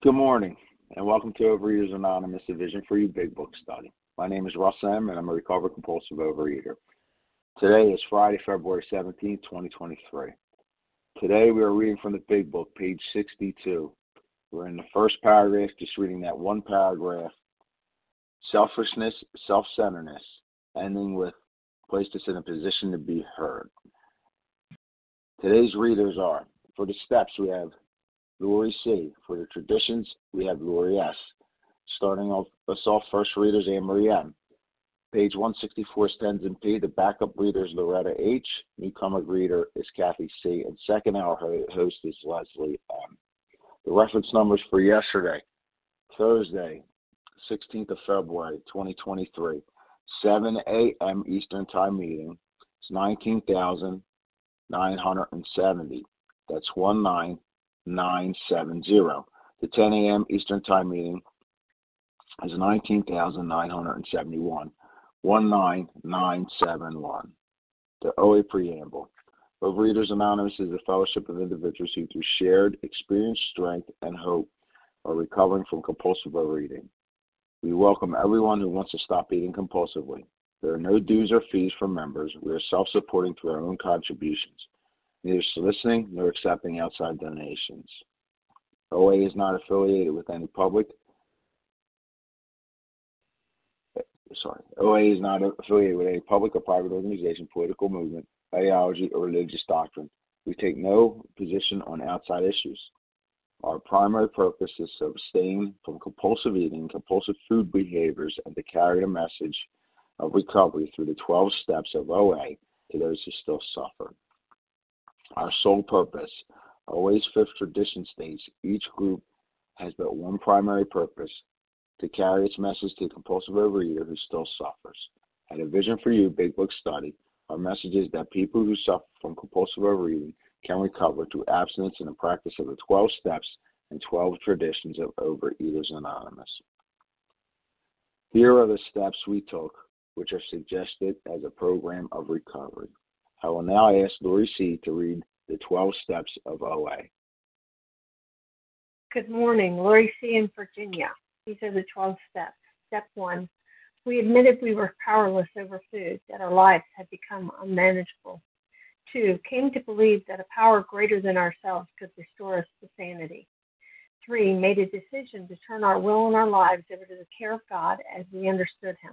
Good morning, and welcome to Overeaters Anonymous, A Vision for You Big Book Study. My name is Russ M., and I'm a recovered compulsive overeater. Today is Friday, February 17, 2023. Today we are reading from the Big Book, page 62. We're in the first paragraph, just reading that one paragraph, selfishness, self-centeredness, ending with placed us in a position to be heard. Today's readers are, for the steps we have Lori C. For the traditions, we have Lori S. Starting us off, first readers, Anne-Marie M. Page 164, Stenson P. The backup reader is Loretta H. Newcomer reader is Kathy C. And second hour host is Leslie M. The reference numbers for yesterday, Thursday, 16th of February, 2023, 7 a.m. Eastern Time meeting. It's 19,970. That's 19,970. The 10 a.m. Eastern Time meeting is 19,971. 19,971. The OA Preamble. Overeaters Anonymous is a fellowship of individuals who, through shared experience, strength, and hope, are recovering from compulsive overeating. We welcome everyone who wants to stop eating compulsively. There are no dues or fees for members. We are self-supporting through our own contributions, neither soliciting nor accepting outside donations. OA is not affiliated with any public. OA is not affiliated with any public or private organization, political movement, ideology, or religious doctrine. We take no position on outside issues. Our primary purpose is to abstain from compulsive eating, compulsive food behaviors, and to carry the message of recovery through the 12 steps of OA to those who still suffer. Our sole purpose, OA's fifth tradition states, each group has but one primary purpose, to carry its message to the compulsive overeater who still suffers. At A Vision for You Big Book Study, our message is that people who suffer from compulsive overeating can recover through abstinence and the practice of the 12 steps and 12 traditions of Overeaters Anonymous. Here are the steps we took, which are suggested as a program of recovery. I will now ask Lori C. to read the 12 steps of OA. Good morning. Lori C. in Virginia. These are the 12 steps. Step 1, we admitted we were powerless over food, that our lives had become unmanageable. 2, came to believe that a power greater than ourselves could restore us to sanity. 3, made a decision to turn our will and our lives over to the care of God as we understood him.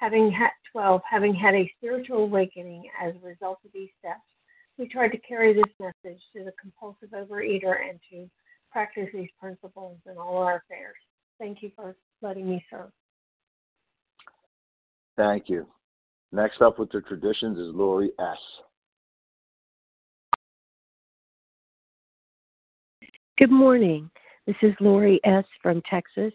Having had a spiritual awakening as a result of these steps, we tried to carry this message to the compulsive overeater and to practice these principles in all our affairs. Thank you for letting me serve. Thank you. Next up with the traditions is Lori S. Good morning. This is Lori S. from Texas.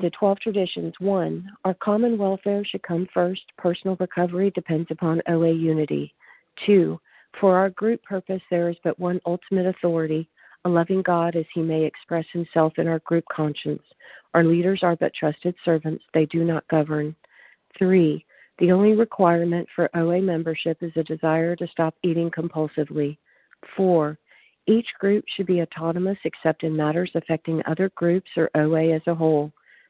The 12 traditions. 1, our common welfare should come first. Personal recovery depends upon OA unity. 2, for our group purpose, there is but one ultimate authority, a loving God as he may express himself in our group conscience. Our leaders are but trusted servants. They do not govern. 3, the only requirement for OA membership is a desire to stop eating compulsively. 4, each group should be autonomous except in matters affecting other groups or OA as a whole.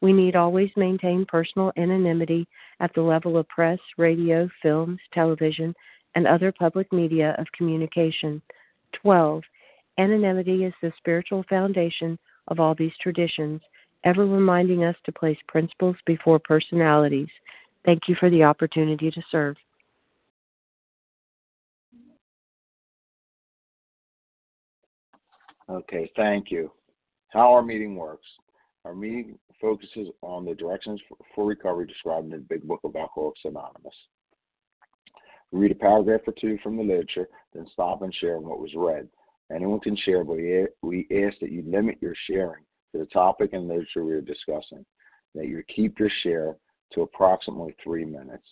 We need always maintain personal anonymity at the level of press, radio, films, television, and other public media of communication. 12. Anonymity is the spiritual foundation of all these traditions, ever reminding us to place principles before personalities. Thank you for the opportunity to serve. Okay, thank you. How our meeting works. Our meeting focuses on the directions for recovery described in the Big Book of Alcoholics Anonymous. We read a paragraph or two from the literature, then stop and share on what was read. Anyone can share, but we ask that you limit your sharing to the topic and literature we are discussing, that you keep your share to approximately 3 minutes.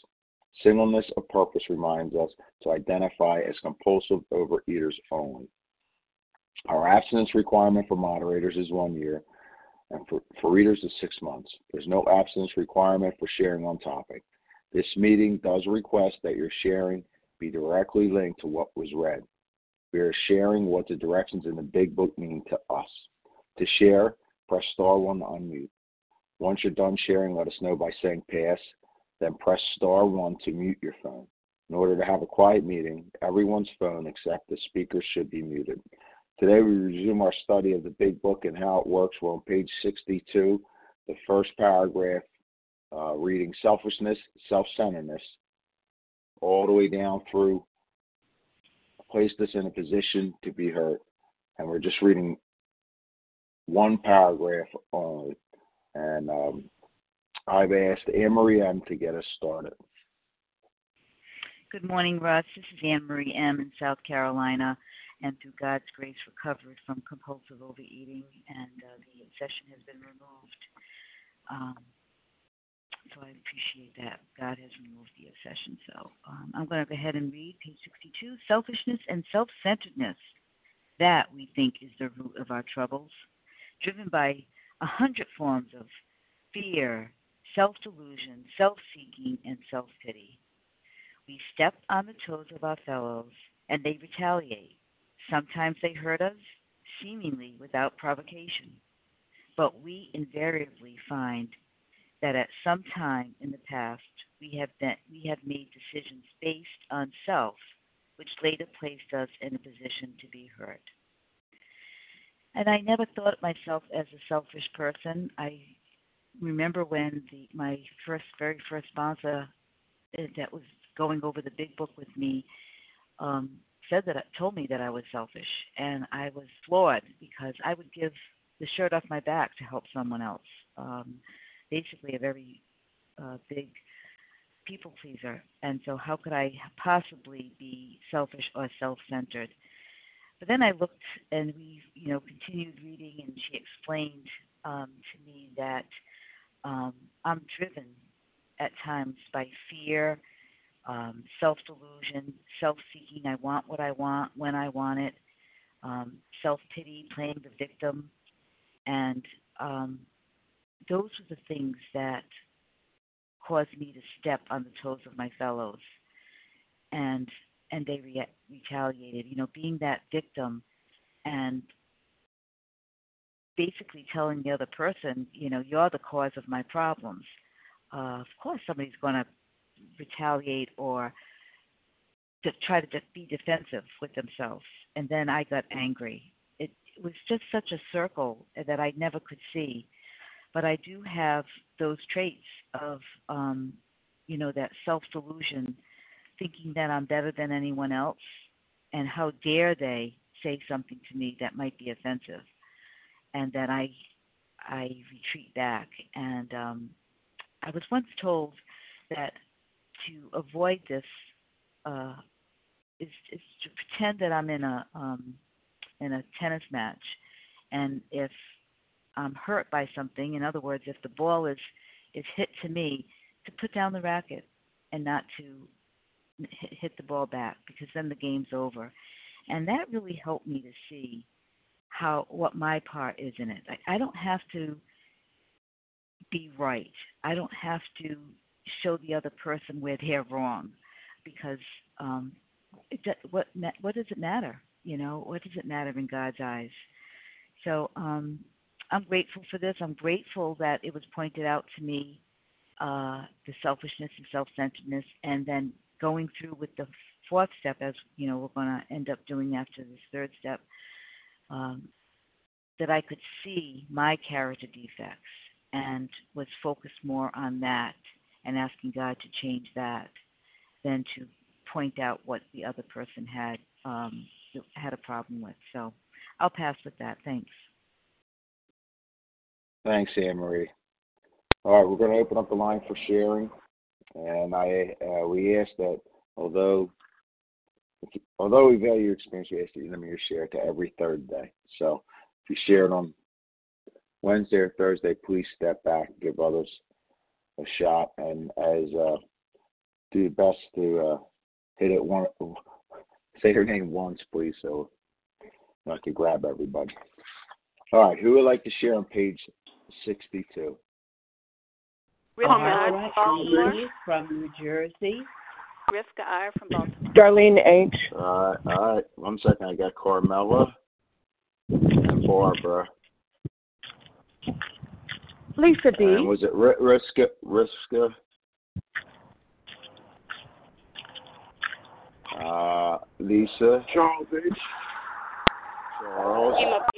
Singleness of purpose reminds us to identify as compulsive overeaters only. Our abstinence requirement for moderators is 1 year, and for readers is 6 months. There's no abstinence requirement for sharing on topic. This meeting does request that your sharing be directly linked to what was read. We are sharing what the directions in the Big Book mean to us. To share, press star 1 to unmute. Once you're done sharing, let us know by saying pass, then press star 1 to mute your phone. In order to have a quiet meeting, everyone's phone except the speaker should be muted. Today we resume our study of the Big Book and How It Works. We're on page 62, the first paragraph, reading selfishness, self-centeredness, all the way down through placed us in a position to be hurt. And we're just reading one paragraph only. And I've asked Anne-Marie M. to get us started. Good morning, Russ. This is Anne-Marie M. in South Carolina. And through God's grace, recovered from compulsive overeating, and the obsession has been removed. So I appreciate that. God has removed the obsession. So I'm going to go ahead and read page 62. Selfishness and self-centeredness, that we think is the root of our troubles, driven by 100 forms of fear, self-delusion, self-seeking, and self-pity. We step on the toes of our fellows, and they retaliate. Sometimes they hurt us, seemingly without provocation. But we invariably find that at some time in the past, we have made decisions based on self, which later placed us in a position to be hurt. And I never thought of myself as a selfish person. I remember when my very first sponsor that was going over the Big Book with me, told me that I was selfish, and I was floored because I would give the shirt off my back to help someone else. Basically a very big people pleaser, and so how could I possibly be selfish or self-centered? But then I looked, and we, continued reading, and she explained to me that I'm driven at times by fear. Self-delusion, self-seeking, I want what I want when I want it, self-pity, playing the victim, and those were the things that caused me to step on the toes of my fellows, and they retaliated, being that victim and basically telling the other person, you're the cause of my problems. Of course somebody's going to retaliate or to try to be defensive with themselves. And then I got angry. It was just such a circle that I never could see. But I do have those traits of, that self-delusion, thinking that I'm better than anyone else, and how dare they say something to me that might be offensive. and then I retreat back. And I was once told that to avoid this is to pretend that I'm in a tennis match, and if I'm hurt by something, in other words, if the ball is hit to me, to put down the racket and not to hit the ball back, because then the game's over. And that really helped me to see what my part is in it. I don't have to be right. I don't have to show the other person where they're wrong, because what does it matter? You know, what does it matter in God's eyes? So I'm grateful for this. I'm grateful that it was pointed out to me, the selfishness and self-centeredness, and then going through with the fourth step, as you know, we're going to end up doing after this third step, that I could see my character defects and was focused more on that and asking God to change that than to point out what the other person had a problem with. So I'll pass with that. Thanks. Thanks, Anne-Marie. All right, we're going to open up the line for sharing, and we ask that although we value your experience, we ask that you limit your share to every third day. So if you share it on Wednesday or Thursday, please step back, give others a shot, and do your best to hit it one. Say her name once, please, so I can grab everybody. All right, who would like to share on page 62? Rivka I from New Jersey. Rivka I from Baltimore. Darlene H. All right, one second. I got Carmela and Barbara. Lisa B. And was it Rivka? Lisa. Charles H. Charles. Ema B.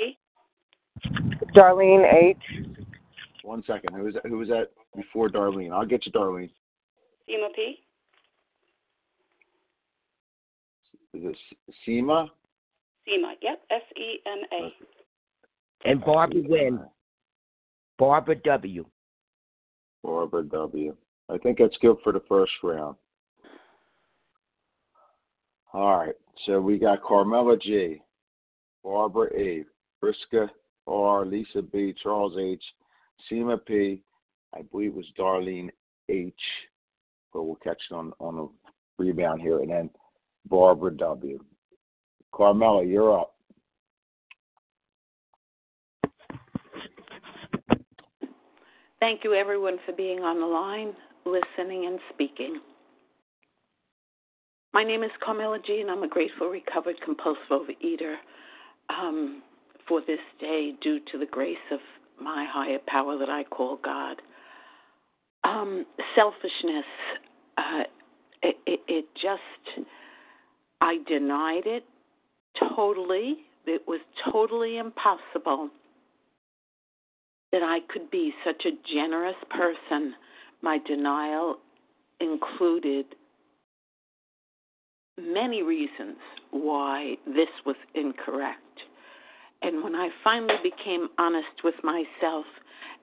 Darlene H. One second. Who was that before Darlene? I'll get you, Darlene. Seema P. Is it Seema? Seema. Yep. S-E-M-A. And Barbara Wynn. Barbara W. Barbara W. I think that's good for the first round. All right. So we got Carmela G, Barbara A, Rivka R, Lisa B, Charles H, Seema P, I believe it was Darlene H, but we'll catch it on a rebound here, and then Barbara W. Carmela, you're up. Thank you, everyone, for being on the line, listening, and speaking. My name is Carmela G, and I'm a grateful, recovered, compulsive overeater for this day due to the grace of my higher power that I call God. Selfishness, I denied it totally. It was totally impossible that I could be such a generous person. My denial included many reasons why this was incorrect. And when I finally became honest with myself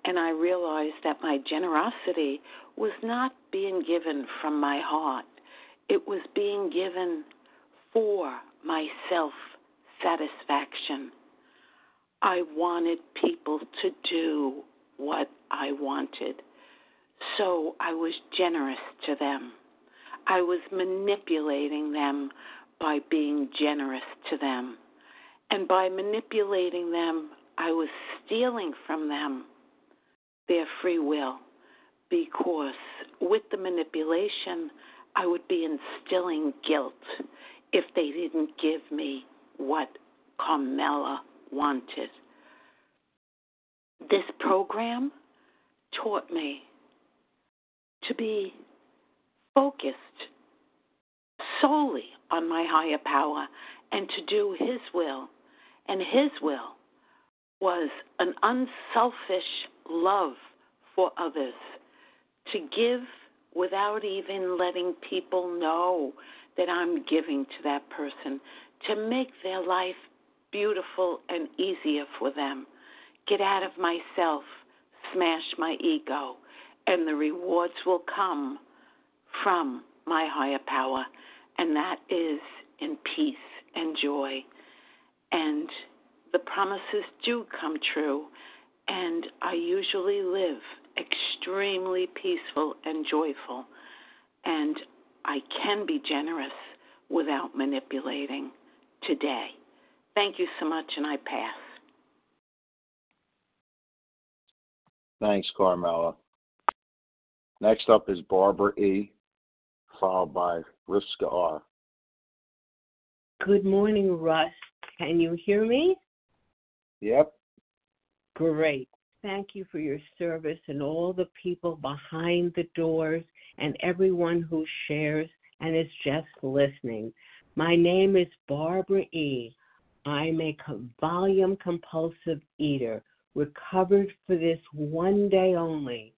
and I realized that my generosity was not being given from my heart, it was being given for my self-satisfaction. I wanted people to do what I wanted, so I was generous to them. I was manipulating them by being generous to them. And by manipulating them, I was stealing from them their free will, because with the manipulation, I would be instilling guilt if they didn't give me what Carmela wanted. This program taught me to be focused solely on my higher power and to do His will. And His will was an unselfish love for others, to give without even letting people know that I'm giving to that person, to make their life beautiful and easier for them, get out of myself, smash my ego, and the rewards will come from my higher power, and that is in peace and joy. And the promises do come true, and I usually live extremely peaceful and joyful, and I can be generous without manipulating today. Thank you so much, and I pass. Thanks, Carmela. Next up is Barbara E., followed by Rivka R. Good morning, Russ. Can you hear me? Yep. Great. Thank you for your service and all the people behind the doors and everyone who shares and is just listening. My name is Barbara E. I'm a volume compulsive eater, recovered for this one day only.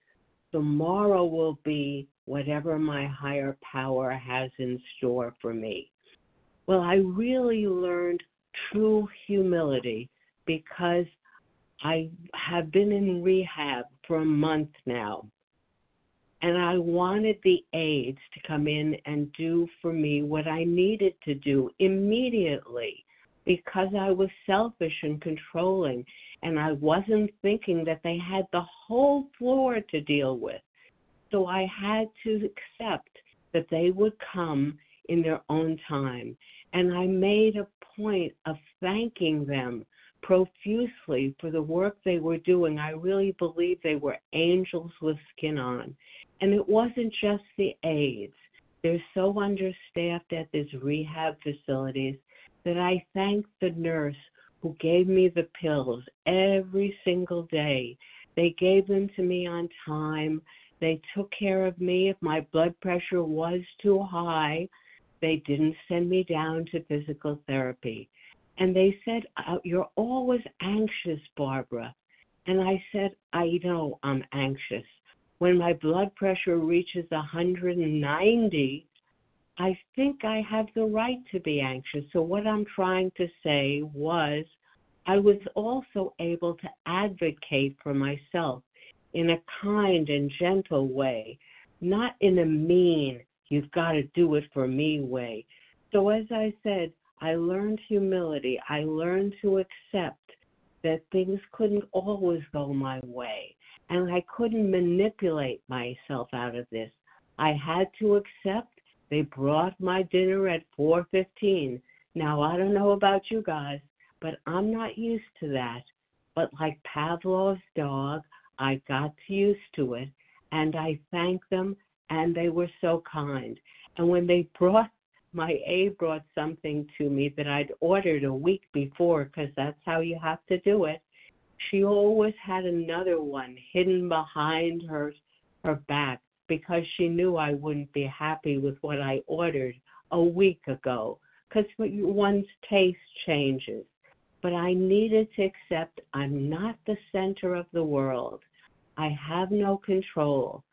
Tomorrow will be whatever my higher power has in store for me. Well, I really learned true humility because I have been in rehab for a month now, and I wanted the aides to come in and do for me what I needed to do immediately because I was selfish and controlling, and I wasn't thinking that they had the whole floor to deal with. So I had to accept that they would come in their own time, and I made a point of thanking them profusely for the work they were doing. I really believe they were angels with skin on. And it wasn't just the aides. They're so understaffed at these rehab facilities that I thanked the nurse who gave me the pills every single day. They gave them to me on time. They took care of me if my blood pressure was too high. They didn't send me down to physical therapy. And they said, "You're always anxious, Barbara." And I said, "I know I'm anxious. When my blood pressure reaches 190, I think I have the right to be anxious." So what I'm trying to say was I was also able to advocate for myself in a kind and gentle way, not in a mean, "You've got to do it for me" way. So as I said, I learned humility. I learned to accept that things couldn't always go my way, and I couldn't manipulate myself out of this. I had to accept they brought my dinner at 4:15. Now, I don't know about you guys, but I'm not used to that. But like Pavlov's dog, I got used to it, and I thanked them, and they were so kind. And when they brought my aide brought something to me that I'd ordered a week before because that's how you have to do it. She always had another one hidden behind her back because she knew I wouldn't be happy with what I ordered a week ago because one's taste changes. But I needed to accept I'm not the center of the world. I have no control.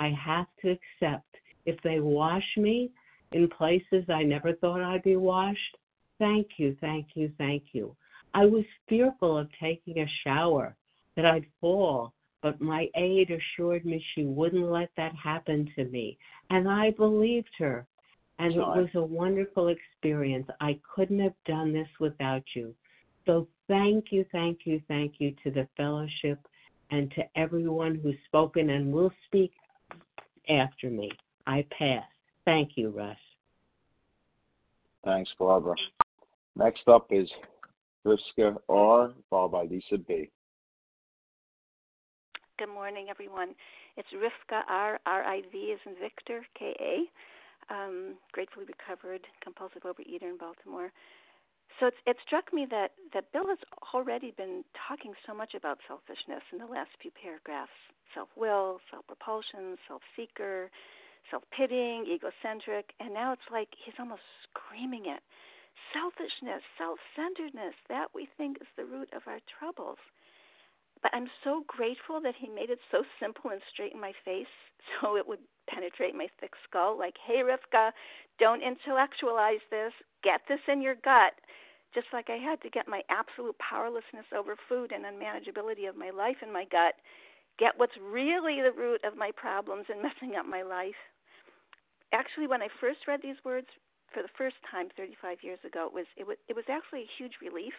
I have to accept if they wash me in places I never thought I'd be washed, thank you, thank you, thank you. I was fearful of taking a shower, that I'd fall, but my aide assured me she wouldn't let that happen to me, and I believed her, and it was a wonderful experience. I couldn't have done this without you. So thank you, thank you, thank you to the fellowship and to everyone who's spoken and will speak after me. I pass. Thank you, Russ. Thanks, Barbara. Next up is Rivka R., followed by Lisa B. Good morning, everyone. It's Rivka R., R-I-V as in Victor, K-A, gratefully recovered compulsive overeater in Baltimore. So it struck me that Bill has already been talking so much about selfishness in the last few paragraphs, self-will, self-repulsion, self-seeker, self-pitying, egocentric, and now it's like he's almost screaming it. Selfishness, self-centeredness, that we think is the root of our troubles. But I'm so grateful that he made it so simple and straight in my face so it would penetrate my thick skull, like, "Hey, Rivka, don't intellectualize this. Get this in your gut. just like I had to get my absolute powerlessness over food and unmanageability of my life and my gut, get what's really the root of my problems and messing up my life. Actually, when I first read these words for the first time 35 years ago, it was actually a huge relief.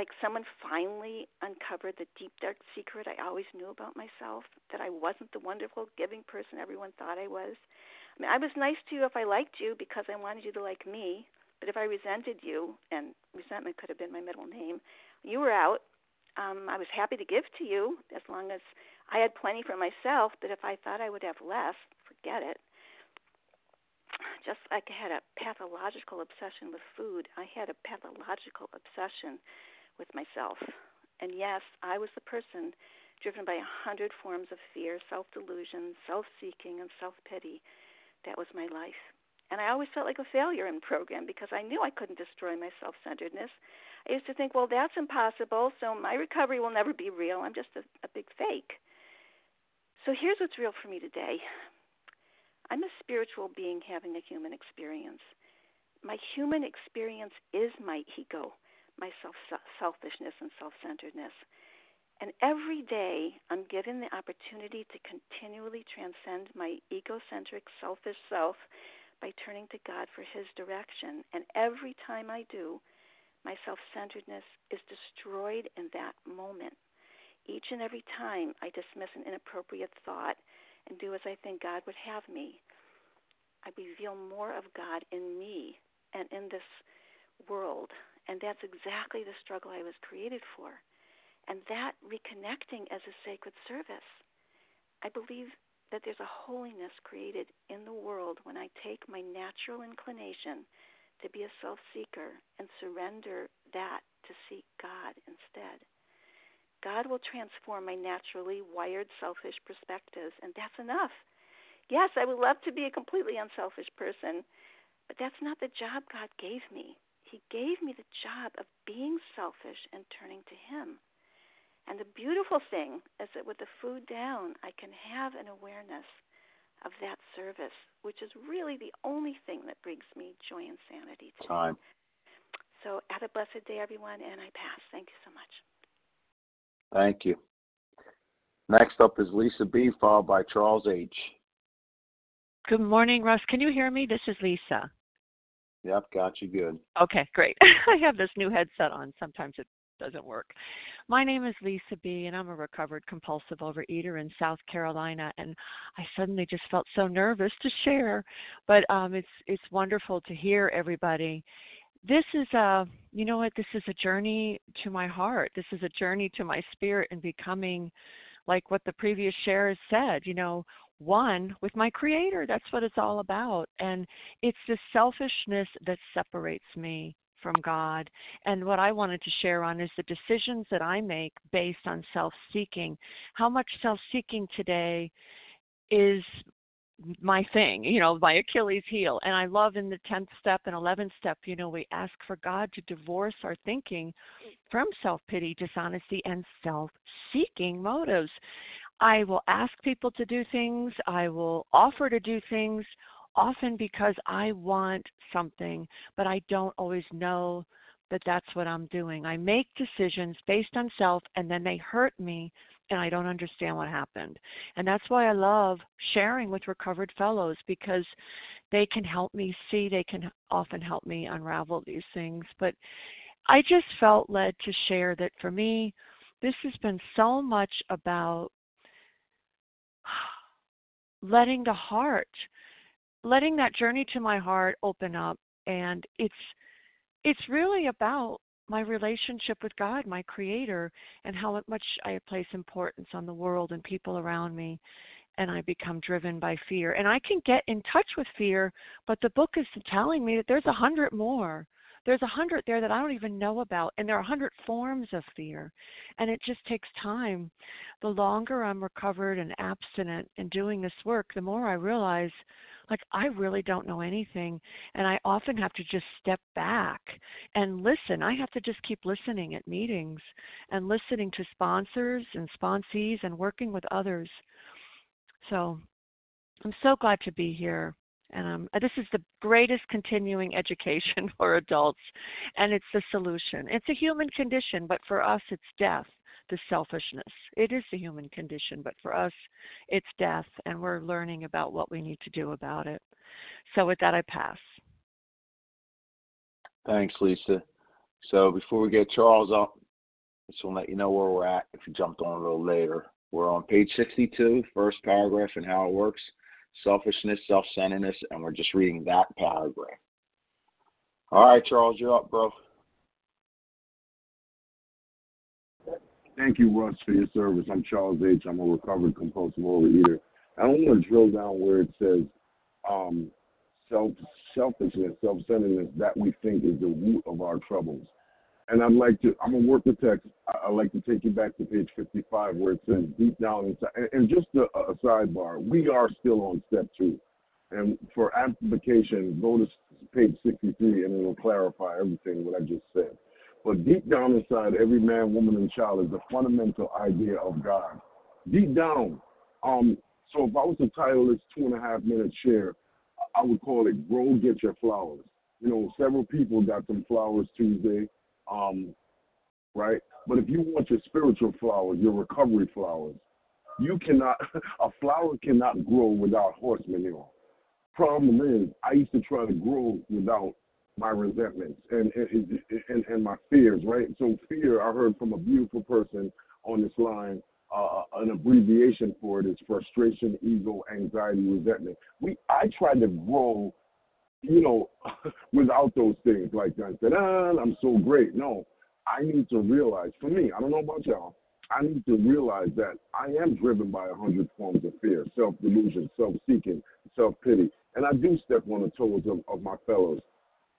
Like someone finally uncovered the deep, dark secret I always knew about myself, that I wasn't the wonderful, giving person everyone thought I was. I mean, I was nice to you if I liked you because I wanted you to like me, but if I resented you, and resentment could have been my middle name, you were out. I was happy to give to you as long as I had plenty for myself, but if I thought I would have less, forget it. Just like I had a pathological obsession with food, I had a pathological obsession with myself. And yes, I was the person driven by 100 forms of fear, self-delusion, self-seeking, and self-pity. That was my life. And I always felt like a failure in program because I knew I couldn't destroy my self-centeredness. I used to think, well, that's impossible, so my recovery will never be real. I'm just a big fake. So here's what's real for me today. I'm a spiritual being having a human experience. My human experience is my ego, my selfishness and self-centeredness. And every day I'm given the opportunity to continually transcend my egocentric, selfish self by turning to God for his direction. And every time I do, my self-centeredness is destroyed in that moment. Each and every time I dismiss an inappropriate thought and do as I think God would have me, I reveal more of God in me and in this world. And that's exactly the struggle I was created for. And that reconnecting as a sacred service. I believe that there's a holiness created in the world when I take my natural inclination to be a self-seeker and surrender that to seek God instead. God will transform my naturally wired selfish perspectives, and that's enough. Yes, I would love to be a completely unselfish person, but that's not the job God gave me. He gave me the job of being selfish and turning to him. And the beautiful thing is that with the food down, I can have an awareness of that service, which is really the only thing that brings me joy and sanity to time. So have a blessed day, everyone, and I pass. Thank you so much. Thank you. Next up is Lisa B., followed by Charles H. Good morning, Russ. Can you hear me? This is Lisa. Yep, got you good. Okay, great. I have this new headset on. Sometimes it doesn't work. My name is Lisa B., and I'm a recovered compulsive overeater in South Carolina, and I suddenly just felt so nervous to share, but it's wonderful to hear everybody. This is a journey to my heart. This is a journey to my spirit and becoming like what the previous sharers said, one with my creator. That's what it's all about. And it's this selfishness that separates me from God. And what I wanted to share on is the decisions that I make based on self-seeking. How much self-seeking today is my thing, my Achilles heel. And I love in the 10th step and 11th step, we ask for God to divorce our thinking from self-pity, dishonesty, and self-seeking motives. I will ask people to do things. I will offer to do things, often because I want something, but I don't always know that that's what I'm doing. I make decisions based on self, and then they hurt me, and I don't understand what happened. And that's why I love sharing with recovered fellows, because they can help me see, they can often help me unravel these things. But I just felt led to share that for me, this has been so much about letting the heart, letting that journey to my heart open up. And it's really about my relationship with God, my creator, and how much I place importance on the world and people around me, and I become driven by fear. And I can get in touch with fear, but the book is telling me that there's 100 more. There's 100 there that I don't even know about, and there are 100 forms of fear, and it just takes time. The longer I'm recovered and abstinent and doing this work, the more I realize, I really don't know anything, and I often have to just step back and listen. I have to just keep listening at meetings and listening to sponsors and sponsees and working with others. So I'm so glad to be here, This is the greatest continuing education for adults, and it's the solution. It's a human condition, but for us, it's death to selfishness. It is the human condition, but for us, it's death, and we're learning about what we need to do about it. So with that, I pass. Thanks, Lisa. So before we get Charles up, just want to let you know where we're at if you jumped on a little later. We're on page 62, first paragraph in How It Works, selfishness, self-centeredness, and we're just reading that paragraph. All right, Charles, you're up, bro. Thank you, Russ, for your service. I'm Charles H. I'm a recovered compulsive overeater. I don't want to drill down where it says selfishness, self-centeredness that we think is the root of our troubles. And I'm going to work the text. I'd like to take you back to page 55 where it says deep down inside. And just a sidebar, we are still on step 2. And for amplification, go to page 63 and it will clarify everything what I just said. But deep down inside every man, woman, and child is the fundamental idea of God. Deep down. So if I was to title this 2.5-minute share, I would call it Grow, Get Your Flowers. You know, several people got some flowers Tuesday. Right? But if you want your spiritual flowers, your recovery flowers, a flower cannot grow without horse manure. Problem is, I used to try to grow without my resentments and my fears, right? So fear, I heard from a beautiful person on this line, an abbreviation for it is frustration, ego, anxiety, resentment. I tried to grow, you know, without those things, like that, I'm so great. No, I need to realize, for me, I don't know about y'all, I need to realize that I am driven by 100 forms of fear, self-delusion, self-seeking, self-pity. And I do step on the toes of my fellows,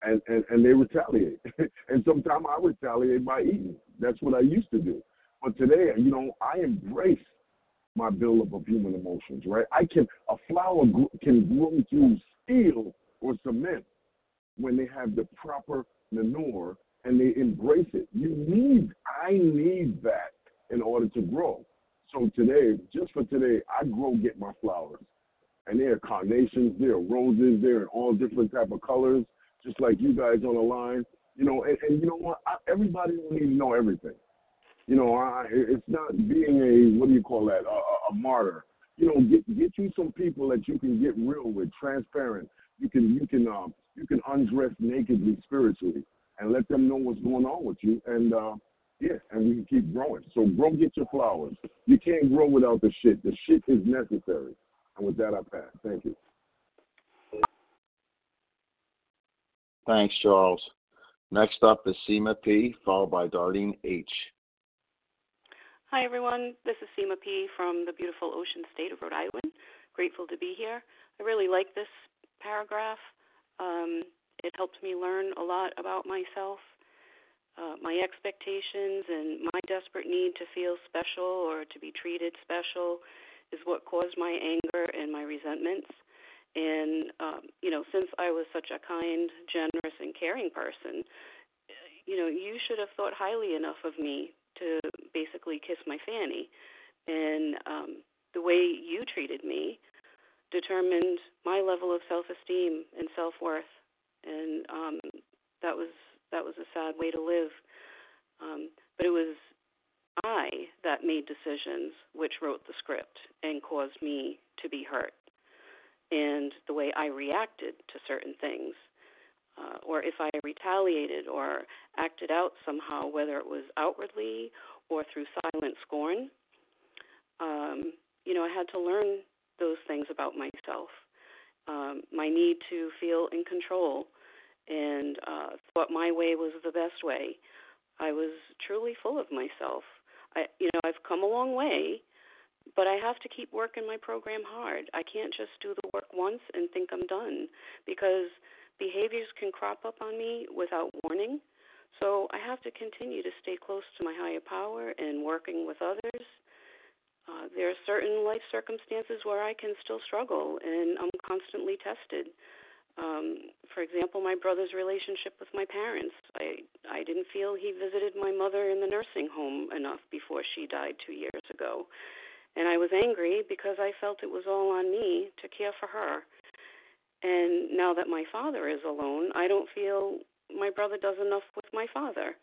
and they retaliate. And sometimes I retaliate by eating. That's what I used to do. But today, you know, I embrace my buildup of human emotions, right? A flower can grow through steel or cement when they have the proper manure and they embrace it. I need that in order to grow. So today, just for today, I grow, get my flowers. And there are carnations, there are roses, there are all different type of colors, just like you guys on the line. You know, and you know what? Everybody don't even know everything. You know, it's not being a martyr. You know, get you some people that you can get real with, transparent. You can undress nakedly spiritually and let them know what's going on with you, and we can keep growing. So grow, get your flowers. You can't grow without the shit. The shit is necessary. And with that, I pass. Thank you. Thanks, Charles. Next up is Seema P., followed by Darlene H. Hi, everyone. This is Seema P. from the beautiful ocean state of Rhode Island. Grateful to be here. I really like this paragraph. It helped me learn a lot about myself, my expectations, and my desperate need to feel special or to be treated special is what caused my anger and my resentments. And, you know, since I was such a kind, generous, and caring person, you know, you should have thought highly enough of me to basically kiss my fanny. And the way you treated me determined my level of self-esteem and self-worth, and that was a sad way to live. But it was I that made decisions which wrote the script and caused me to be hurt, and the way I reacted to certain things, or if I retaliated or acted out somehow, whether it was outwardly or through silent scorn. You know, I had to learn those things about myself, my need to feel in control, and thought my way was the best way. I was truly full of myself. I've come a long way, but I have to keep working my program hard. I can't just do the work once and think I'm done, because behaviors can crop up on me without warning. So I have to continue to stay close to my higher power and working with others. There are certain life circumstances where I can still struggle, and I'm constantly tested. For example, my brother's relationship with my parents. I didn't feel he visited my mother in the nursing home enough before she died 2 years ago. And I was angry because I felt it was all on me to care for her. And now that my father is alone, I don't feel my brother does enough with my father.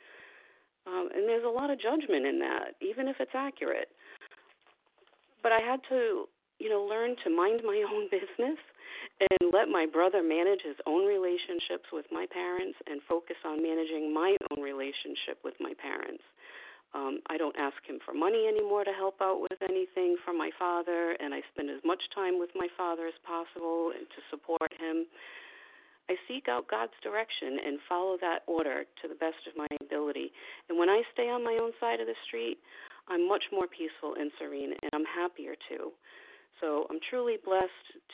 And there's a lot of judgment in that, even if it's accurate. But I had to, learn to mind my own business and let my brother manage his own relationships with my parents and focus on managing my own relationship with my parents. I don't ask him for money anymore to help out with anything from my father, and I spend as much time with my father as possible and to support him. I seek out God's direction and follow that order to the best of my ability. And when I stay on my own side of the street, I'm much more peaceful and serene, and I'm happier too. So I'm truly blessed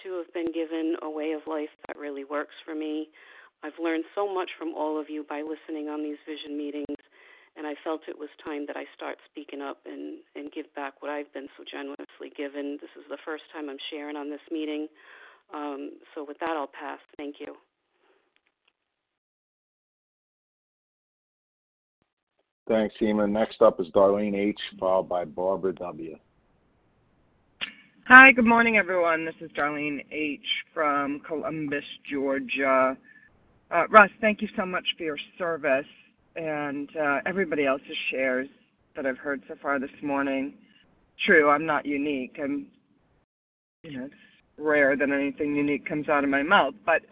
to have been given a way of life that really works for me. I've learned so much from all of you by listening on these vision meetings, and I felt it was time that I start speaking up and give back what I've been so generously given. This is the first time I'm sharing on this meeting. So with that, I'll pass. Thank you. Thanks, Seema. Next up is Darlene H., followed by Barbara W. Hi, good morning, everyone. This is Darlene H. from Columbus, Georgia. Russ, thank you so much for your service and everybody else's shares that I've heard so far this morning. True, I'm not unique. It's rare that anything unique comes out of my mouth, but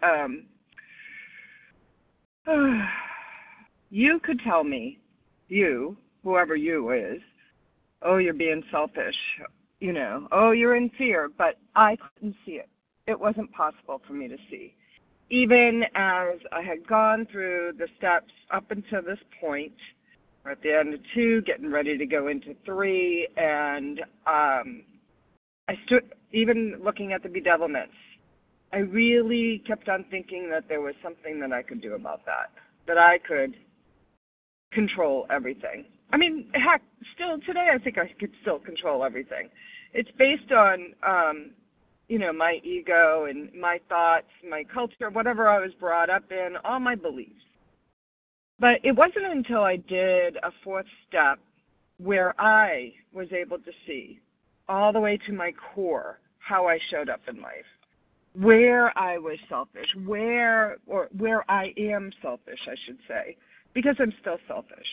you could tell me, you, whoever you is, oh, you're being selfish, oh, you're in fear, but I couldn't see it. It wasn't possible for me to see. Even as I had gone through the steps up until this point, we're at the end of 2, getting ready to go into 3, and I stood, even looking at the bedevilments, I really kept on thinking that there was something that I could do about that, that I could control everything. I mean, heck, still today I think I could still control everything. It's based on my ego and my thoughts, my culture, whatever I was brought up in, all my beliefs. But it wasn't until I did a 4th step where I was able to see all the way to my core how I showed up in life, where I was selfish, where I am selfish, I should say, because I'm still selfish,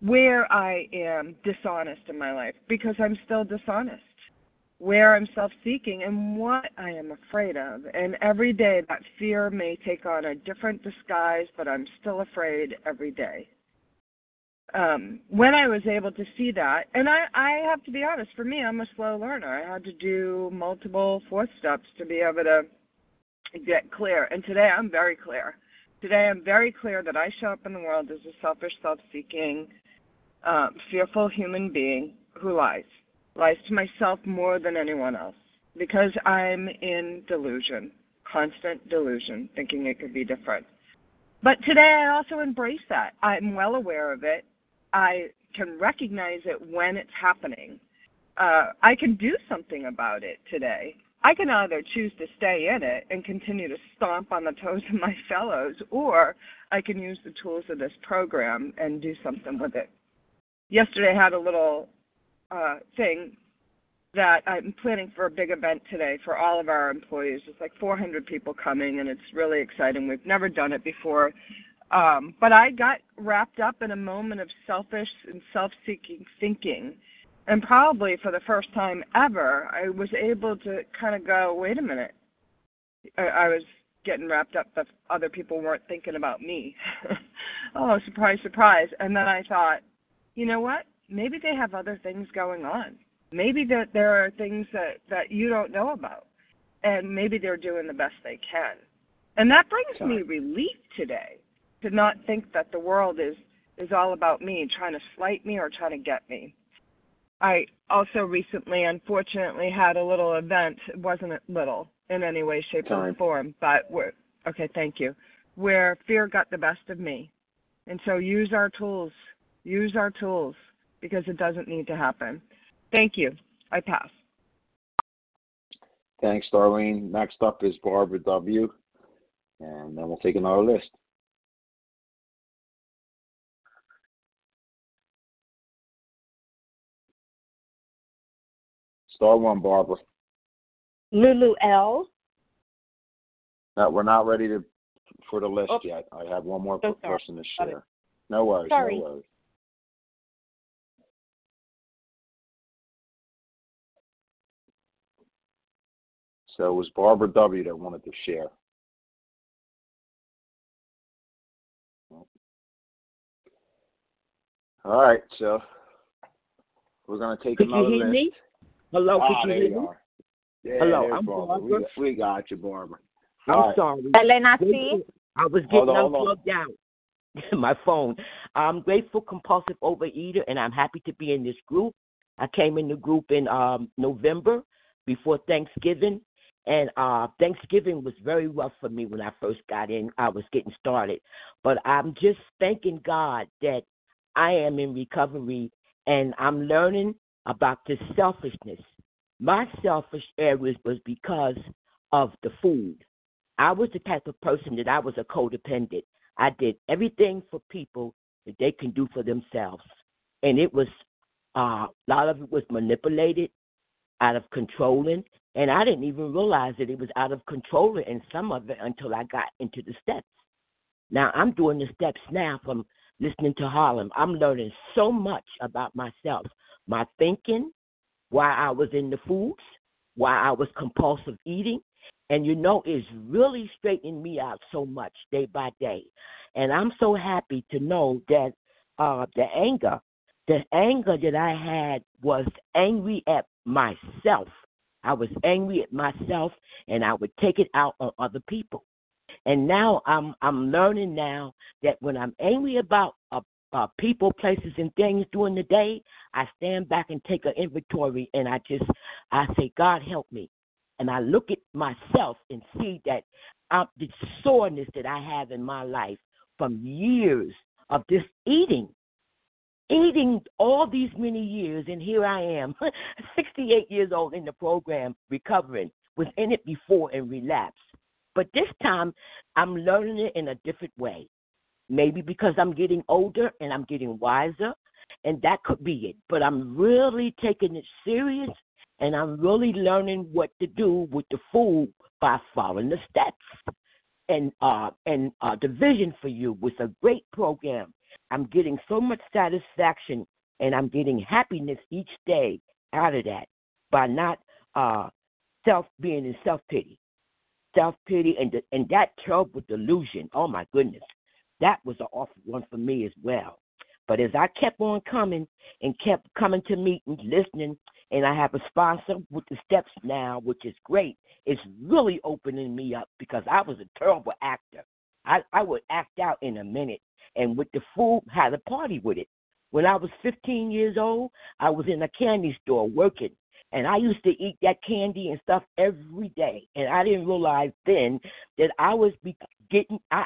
where I am dishonest in my life because I'm still dishonest, where I'm self-seeking and what I am afraid of. And every day that fear may take on a different disguise, but I'm still afraid every day. When I was able to see that, and I have to be honest, for me, I'm a slow learner. I had to do multiple 4th steps to be able to get clear. And today I'm very clear. Today I'm very clear that I show up in the world as a selfish, self-seeking, fearful human being who lies. Lies to myself more than anyone else because I'm in delusion, constant delusion, thinking it could be different. But today I also embrace that. I'm well aware of it. I can recognize it when it's happening. I can do something about it today. I can either choose to stay in it and continue to stomp on the toes of my fellows, or I can use the tools of this program and do something with it. Yesterday I had a little thing that I'm planning for a big event today for all of our employees. It's like 400 people coming, and it's really exciting. We've never done it before. But I got wrapped up in a moment of selfish and self-seeking thinking. And probably for the first time ever, I was able to kind of go, wait a minute. I was getting wrapped up that other people weren't thinking about me. Oh, surprise, surprise. And then I thought, you know what? Maybe they have other things going on. Maybe that there are things that you don't know about, and maybe they're doing the best they can. And that brings me relief today, to not think that the world is all about me, trying to slight me or trying to get me. I also recently, unfortunately, had a little event. It wasn't little in any way, shape, or form, but where fear got the best of me. And so use our tools. Because it doesn't need to happen. Thank you. I pass. Thanks, Darlene. Next up is Barbara W., and then we'll take another list. Star 1, Barbara. Lulu L. No, we're not ready to for the list yet. I have one more person to share. No worries. Sorry. No worries. So it was Barbara W. that wanted to share. All right, so we're going to take another list. Could you hear me? Hello, could you hear me? Yeah, hello, I'm Barbara. We got you, Barbara. I'm sorry. Elena C. I was getting unplugged out. My phone. I'm grateful, compulsive overeater, and I'm happy to be in this group. I came in the group in November before Thanksgiving, and Thanksgiving was very rough for me when I first got in. I was getting started, but I'm just thanking God that I am in recovery, and I'm learning about this selfishness. My selfish areas was because of the food. I was the type of person that I was a codependent. I did everything for people that they can do for themselves. And it was, a lot of it was manipulated, out of controlling, and I didn't even realize that it was out of controlling and some of it until I got into the steps. Now, I'm doing the steps now from listening to Harlem. I'm learning so much about myself, my thinking, why I was in the foods, why I was compulsive eating. And, you know, it's really straightening me out so much day by day. And I'm so happy to know that the anger that I had was angry at myself. I was angry at myself, and I would take it out on other people. And now I'm learning now that when I'm angry about people, places, and things during the day, I stand back and take an inventory, and I say, God, help me. And I look at myself and see that the soreness that I have in my life from years of this eating all these many years, and here I am, 68 years old in the program, recovering, was in it before and relapsed. But this time, I'm learning it in a different way, maybe because I'm getting older and I'm getting wiser, and that could be it. But I'm really taking it serious. And I'm really learning what to do with the food by following the steps. And the Vision for You was a great program. I'm getting so much satisfaction, and I'm getting happiness each day out of that by not being in self-pity. Self-pity and that terrible delusion, oh, my goodness, that was an awful one for me as well. But as I kept on coming and kept coming to meetings, listening, and I have a sponsor with the steps now, which is great. It's really opening me up because I was a terrible actor. I would act out in a minute. And with the food, had a party with it. When I was 15 years old, I was in a candy store working. And I used to eat that candy and stuff every day. And I didn't realize then that I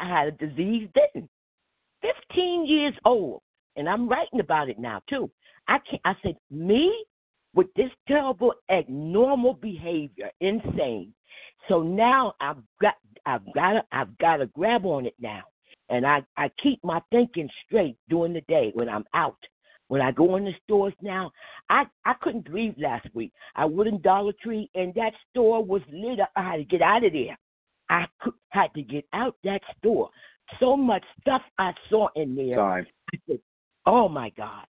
had a disease then. 15 years old. And I'm writing about it now, too. I said, me? With this terrible, abnormal behavior, insane. So now I've got to grab on it now, and I keep my thinking straight during the day when I'm out. When I go in the stores now, I couldn't breathe last week. I went in Dollar Tree, and that store was lit up. I had to get out of there. Had to get out that store. So much stuff I saw in there. Sorry. I said, oh my God!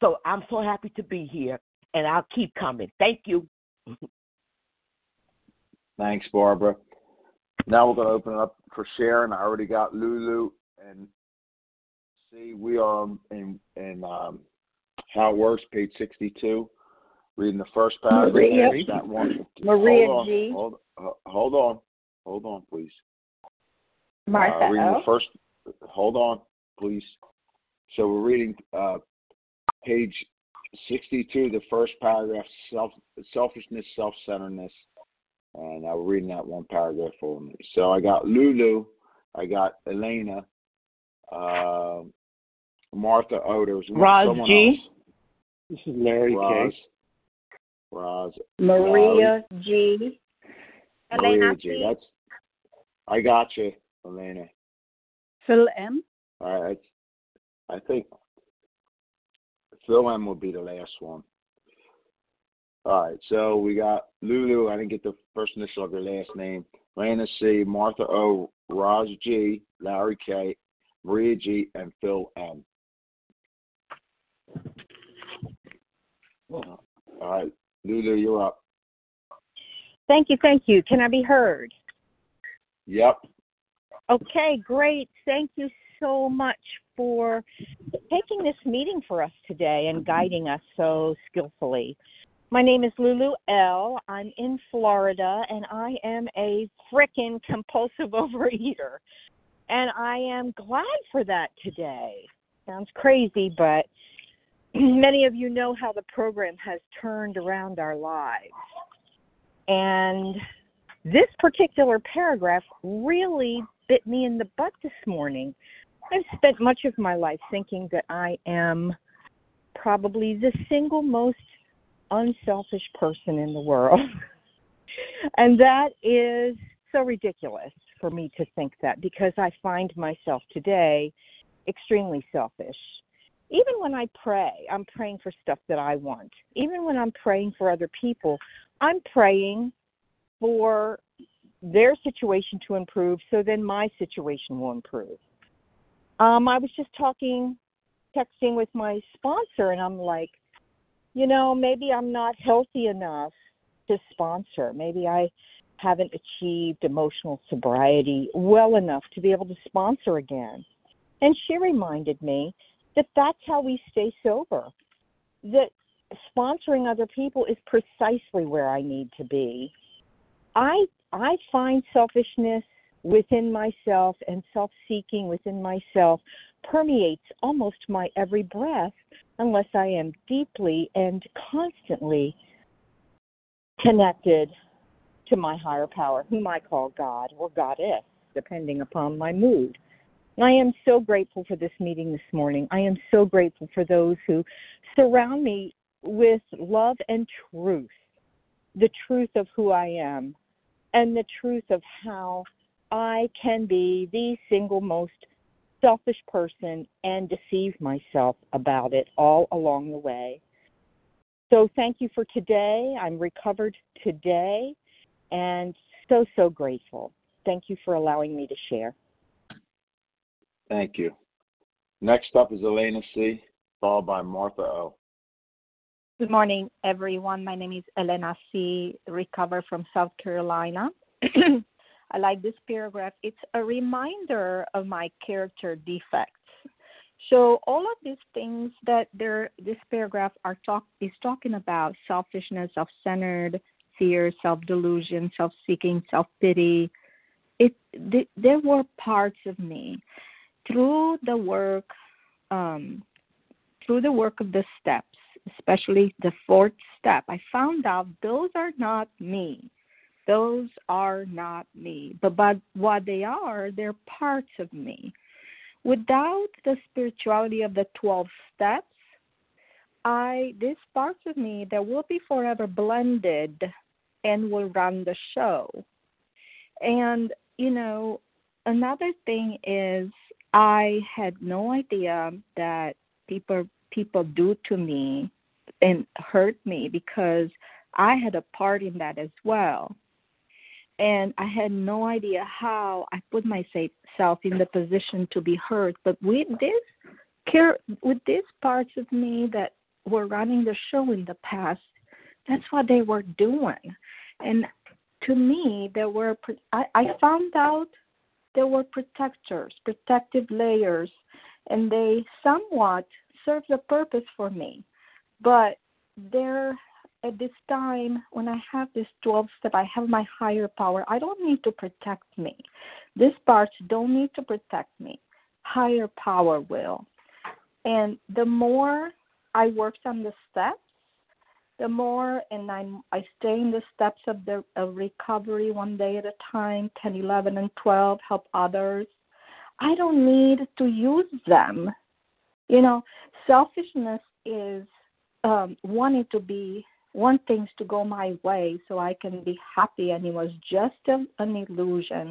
So I'm so happy to be here. And I'll keep coming. Thank you. Thanks, Barbara. Now we're going to open it up for Sharon. I already got Lulu and see. We are in How It Works, page 62, reading the first paragraph. Maria G. Hold on, please. Martha reading the first. Hold on, please. So we're reading page 62, the first paragraph, selfishness, self-centeredness, and I was reading that one paragraph for me. So I got Lulu, I got Elena, Martha Oders, Roz G. This is Larry K. Roz. Maria Larry. G. Maria Elena G. I got you, Elena. Phil M. All right, I think. Phil M will be the last one. All right, so we got Lulu. I didn't get the first initial of your last name. Lana C., Martha O., Roz G., Larry K., Maria G., and Phil M. All right. Lulu, you're up. Thank you. Can I be heard? Yep. Okay, great. Thank you so much for taking this meeting for us today and guiding us so skillfully. My name is Lulu L. I'm in Florida, and I am a frickin' compulsive overeater. And I am glad for that today. Sounds crazy, but many of you know how the program has turned around our lives. And this particular paragraph really bit me in the butt this morning. I've spent much of my life thinking that I am probably the single most unselfish person in the world. And that is so ridiculous for me to think that, because I find myself today extremely selfish. Even when I pray, I'm praying for stuff that I want. Even when I'm praying for other people, I'm praying for their situation to improve, so then my situation will improve. I was just texting with my sponsor, and I'm like, maybe I'm not healthy enough to sponsor. Maybe I haven't achieved emotional sobriety well enough to be able to sponsor again. And she reminded me that that's how we stay sober, that sponsoring other people is precisely where I need to be. I find selfishness within myself and self-seeking within myself permeates almost my every breath, unless I am deeply and constantly connected to my higher power, whom I call God or Goddess, depending upon my mood. And I am so grateful for this meeting this morning. I am so grateful for those who surround me with love and truth, the truth of who I am, and the truth of how I can be the single most selfish person and deceive myself about it all along the way. So thank you for today. I'm recovered today and so, so grateful. Thank you for allowing me to share. Thank you. Next up is Elena C., followed by Martha O. Good morning, everyone. My name is Elena C., recovered from South Carolina. I like this paragraph. It's a reminder of my character defects. So all of these things that this paragraph is talking about: selfishness, self-centered, fear, self-delusion, self-seeking, self-pity. There were parts of me. Through the work of the steps, especially the fourth step, I found out those are not me. Those are not me, but what they are, they're parts of me. Without the spirituality of the 12 steps, these parts of me that will be forever blended and will run the show. And, another thing is I had no idea that people do to me and hurt me, because I had a part in that as well. And I had no idea how I put myself in the position to be hurt. But with these parts of me that were running the show in the past, that's what they were doing. And to me, I found out there were protectors, protective layers, and they somewhat served a purpose for me. But at this time, when I have this 12 step, I have my higher power. I don't need to protect me. These parts don't need to protect me. Higher power will. And the more I worked on the steps, the more, and I stay in the steps of recovery, one day at a time, 10, 11, and 12, help others. I don't need to use them. Selfishness is wanting to want things to go my way so I can be happy, and it was just an illusion.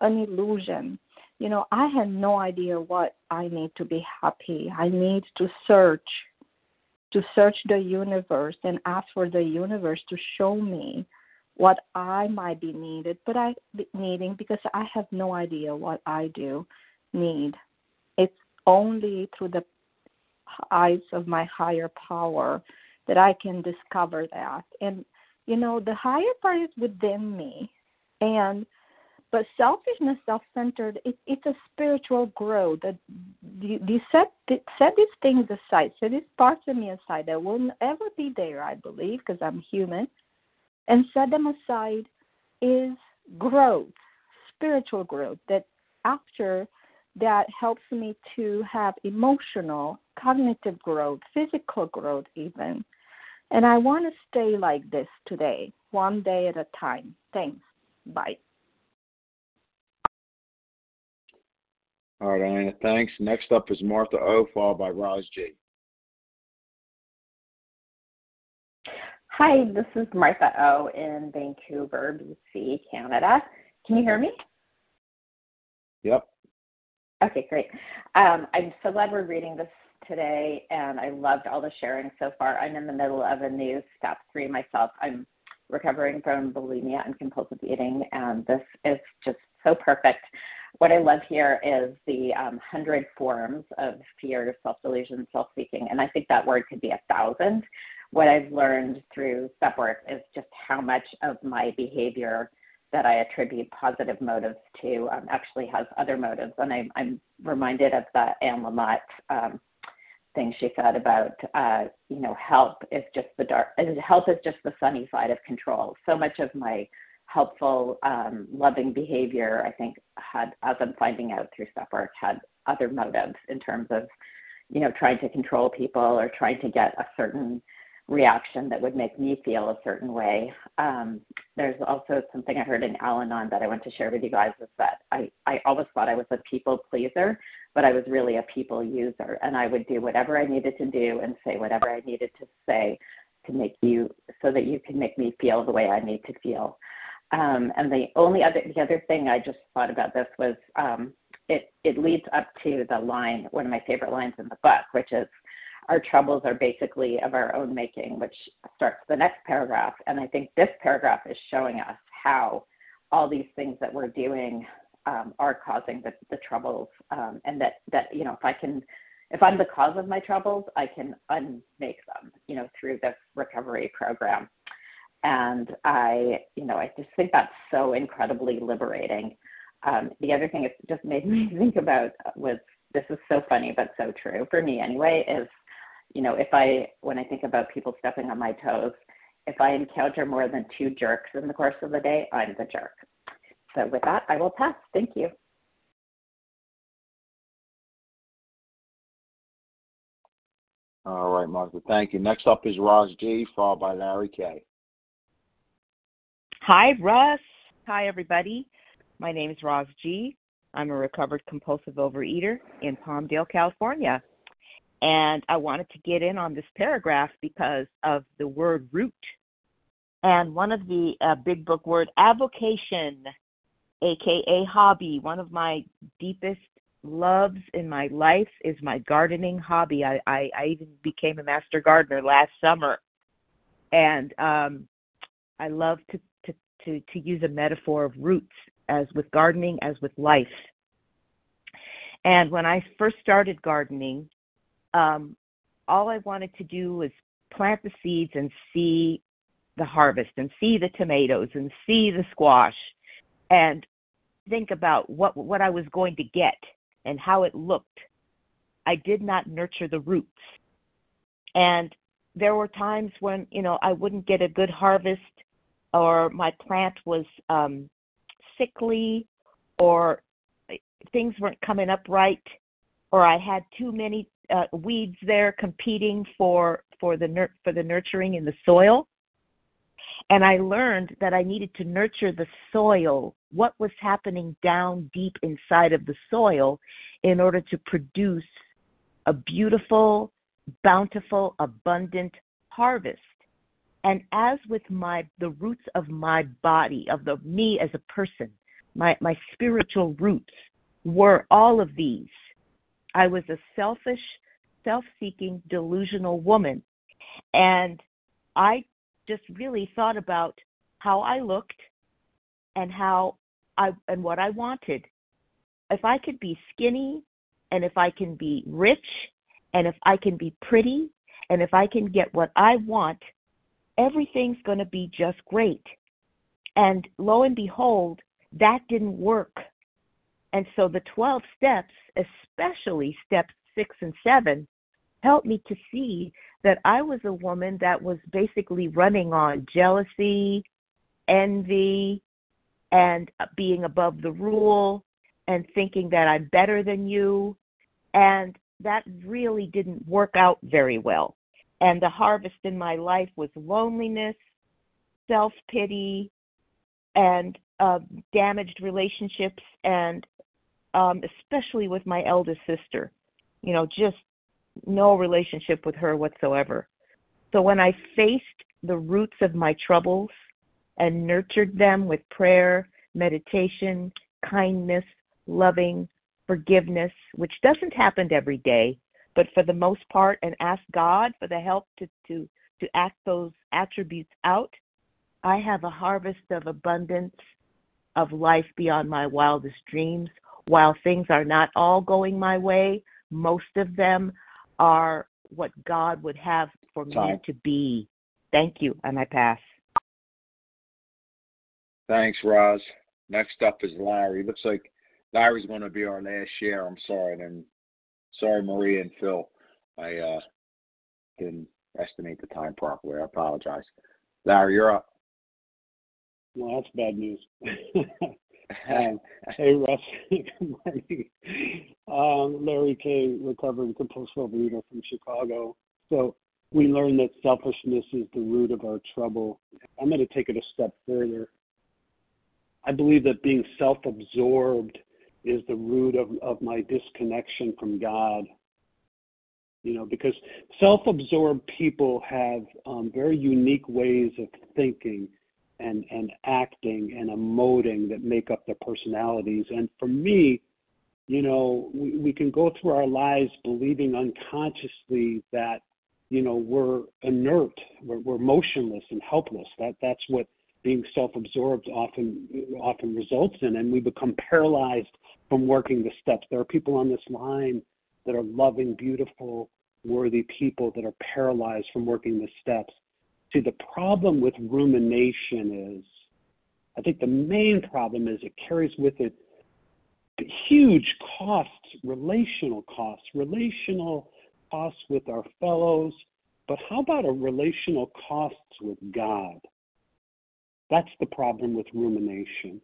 I had no idea what I need to be happy. I need to search the universe and ask for the universe to show me what I might be needed, but I needing because I have no idea what I do need. It's only through the eyes of my higher power that I can discover that. And, you know, the higher power is within me. But selfishness, self-centered, it's a spiritual growth. You set these things aside, set these parts of me aside that will never be there, I believe, because I'm human. And set them aside is growth, spiritual growth, that after that helps me to have emotional, cognitive growth, physical growth even. And I want to stay like this today, one day at a time. Thanks. Bye. All right, Anna, thanks. Next up is Martha O, followed by Roz G. Hi, this is Martha O in Vancouver, BC, Canada. Can you hear me? Yep. Okay, great. I'm so glad we're reading this today, and I loved all the sharing so far. I'm in the middle of a new step 3 myself. I'm recovering from bulimia and compulsive eating, and this is just so perfect. What I love here is the 100 forms of fear, self-delusion, self-seeking, and I think that word could be 1,000. What I've learned through step work is just how much of my behavior that I attribute positive motives to actually has other motives. And I'm reminded of the Anne Lamott thing she said about, help is just the sunny side of control. So much of my helpful, loving behavior, I think, had, as I'm finding out through step work, had other motives in terms of, you know, trying to control people or trying to get a certain reaction that would make me feel a certain way. There's also something I heard in Al-Anon that I want to share with you guys is that I always thought I was a people pleaser, but I was really a people user, and I would do whatever I needed to do and say whatever I needed to say to make you, so that you can make me feel the way I need to feel. And the other thing I just thought about this was it leads up to the line, one of my favorite lines in the book, which is, our troubles are basically of our own making, which starts the next paragraph. And I think this paragraph is showing us how all these things that we're doing are causing the troubles. And that, you know, if I'm the cause of my troubles, I can unmake them, you know, through this recovery program. And I just think that's so incredibly liberating. The other thing it just made me think about was, this is so funny, but so true for me anyway, is, you know, when I think about people stepping on my toes, if I encounter more than 2 jerks in the course of the day, I'm the jerk. So with that, I will pass. Thank you. All right, Martha, thank you. Next up is Roz G, followed by Larry K. Hi, Russ. Hi, everybody. My name is Roz G. I'm a recovered compulsive overeater in Palmdale, California. And I wanted to get in on this paragraph because of the word root. And one of the big book word, avocation, a.k.a. hobby. One of my deepest loves in my life is my gardening hobby. I even became a master gardener last summer. And I love to use a metaphor of roots, as with gardening, as with life. And when I first started gardening, all I wanted to do was plant the seeds and see the harvest and see the tomatoes and see the squash and think about what I was going to get and how it looked. I did not nurture the roots. And there were times when, you know, I wouldn't get a good harvest or my plant was sickly or things weren't coming up right, or I had too many weeds there competing for the nurturing in the soil. And I learned that I needed to nurture the soil, what was happening down deep inside of the soil, in order to produce a beautiful, bountiful, abundant harvest. And as with the roots of my body, of the me as a person, my spiritual roots were all of these. I was a selfish, self-seeking, delusional woman. And I just really thought about how I looked and what I wanted. If I could be skinny, and if I can be rich, and if I can be pretty, and if I can get what I want, everything's going to be just great. And lo and behold, that didn't work. And so the 12 steps, especially steps 6 and 7, helped me to see that I was a woman that was basically running on jealousy, envy, and being above the rule, and thinking that I'm better than you. And that really didn't work out very well. And the harvest in my life was loneliness, self-pity, and damaged relationships, and especially with my eldest sister. You know, just no relationship with her whatsoever. So when I faced the roots of my troubles and nurtured them with prayer, meditation, kindness, loving, forgiveness, which doesn't happen every day, but for the most part, and ask God for the help to act those attributes out, I have a harvest of abundance of life beyond my wildest dreams. While things are not all going my way, most of them are what God would have for me to be. Thank you, and I pass. Thanks, Roz. Next up is Larry. Looks like Larry's going to be our last share. I'm sorry. And sorry, Maria and Phil. I didn't estimate the time properly. I apologize. Larry, you're up. Well, that's bad news. Hey, Russ. Good morning. Larry K., recovering compulsive overeater from Chicago. So we learned that selfishness is the root of our trouble. I'm going to take it a step further. I believe that being self-absorbed is the root of my disconnection from God. You know, because self-absorbed people have very unique ways of thinking and acting and emoting that make up their personalities. And for me, you know, we can go through our lives believing unconsciously that, you know, we're inert, we're motionless and helpless. That's what being self-absorbed often results in, and we become paralyzed from working the steps. There are people on this line that are loving, beautiful, worthy people that are paralyzed from working the steps. See, the problem with rumination is, I think the main problem is it carries with it huge costs, relational costs with our fellows, but how about a relational costs with God? That's the problem with rumination.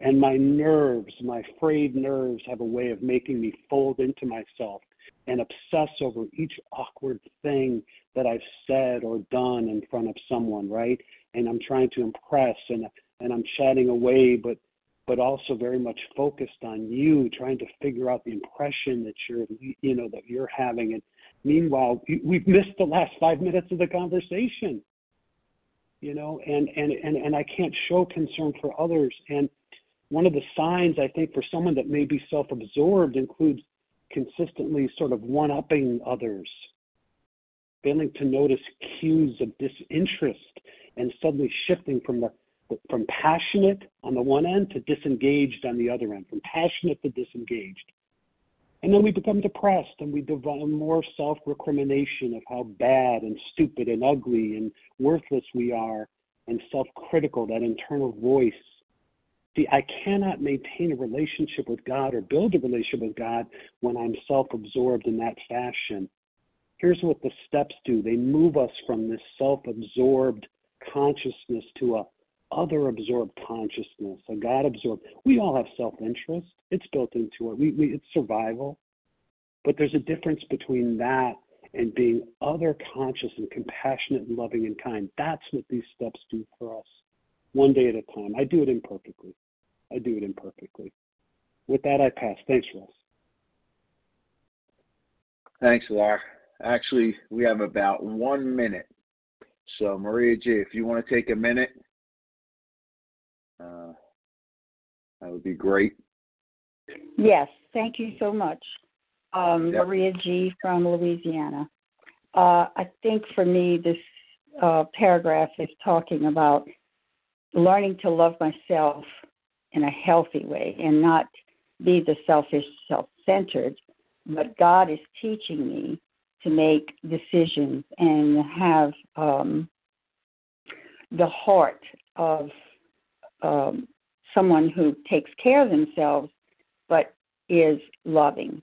And my nerves, my frayed nerves, have a way of making me fold into myself and obsess over each awkward thing that I've said or done in front of someone, right? And I'm trying to impress, and I'm chatting away, but also very much focused on you, trying to figure out the impression that you're having. And meanwhile, we've missed the last 5 minutes of the conversation. You know, and I can't show concern for others. And one of the signs, I think, for someone that may be self-absorbed includes consistently sort of one-upping others, failing to notice cues of disinterest, and suddenly shifting from passionate on the one end to disengaged on the other end, from passionate to disengaged. And then we become depressed, and we develop more self-recrimination of how bad and stupid and ugly and worthless we are, and self-critical, that internal voice. See, I cannot maintain a relationship with God or build a relationship with God when I'm self-absorbed in that fashion. Here's what the steps do. They move us from this self-absorbed consciousness to a other-absorbed consciousness, a God-absorbed. We all have self-interest. It's built into it. It's survival. But there's a difference between that and being other-conscious and compassionate and loving and kind. That's what these steps do for us, one day at a time. I do it imperfectly. With that, I pass. Thanks, Russ. Thanks, Laura. Actually, we have about 1 minute. So, Maria G., if you want to take a minute, that would be great. Yes, thank you so much. Maria G. from Louisiana. I think for me this paragraph is talking about learning to love myself in a healthy way and not be the selfish, self-centered, but God is teaching me to make decisions and have the heart of someone who takes care of themselves but is loving.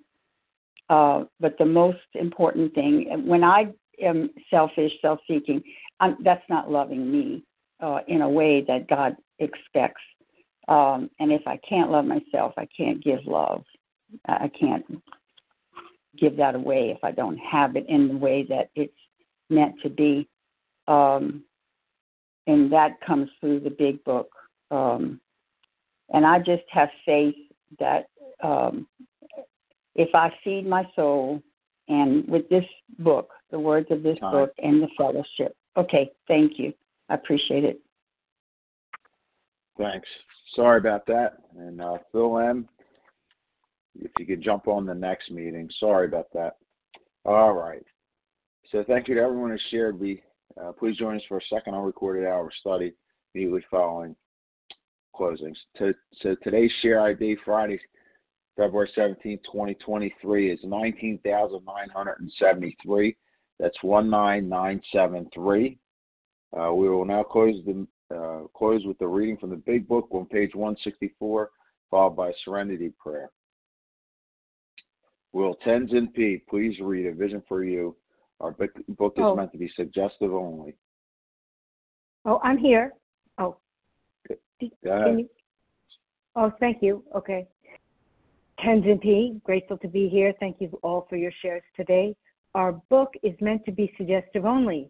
But the most important thing, when I am selfish, self-seeking, that's not loving me in a way that God expects. And if I can't love myself, I can't give love. I can't give that away if I don't have it in the way that it's meant to be. And that comes through the big book. And I just have faith that if I feed my soul, and with this book, the words of this book and the fellowship. Okay, thank you. I appreciate it. Thanks. Sorry about that. And Phil M., if you could jump on the next meeting. Sorry about that. All right. So thank you to everyone who shared. Please join us for a second unrecorded hour study immediately following closings. So today's Share ID Friday, February 17, 2023 is 19,973. That's 19973. We will now close with the reading from the Big Book on page 164, followed by a Serenity Prayer. Will Tenzin P. please read A Vision for You? Our book is meant to be suggestive only. Oh, I'm here. Oh. Go ahead. Thank you. Okay. Tenzin P., grateful to be here. Thank you all for your shares today. Our book is meant to be suggestive only.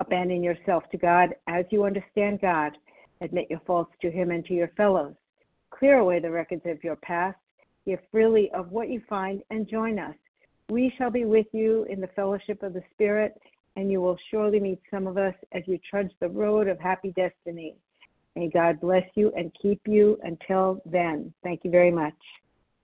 Abandon yourself to God as you understand God. Admit your faults to him and to your fellows. Clear away the records of your past. Give freely of what you find and join us. We shall be with you in the fellowship of the Spirit, and you will surely meet some of us as you trudge the road of happy destiny. May God bless you and keep you until then. Thank you very much.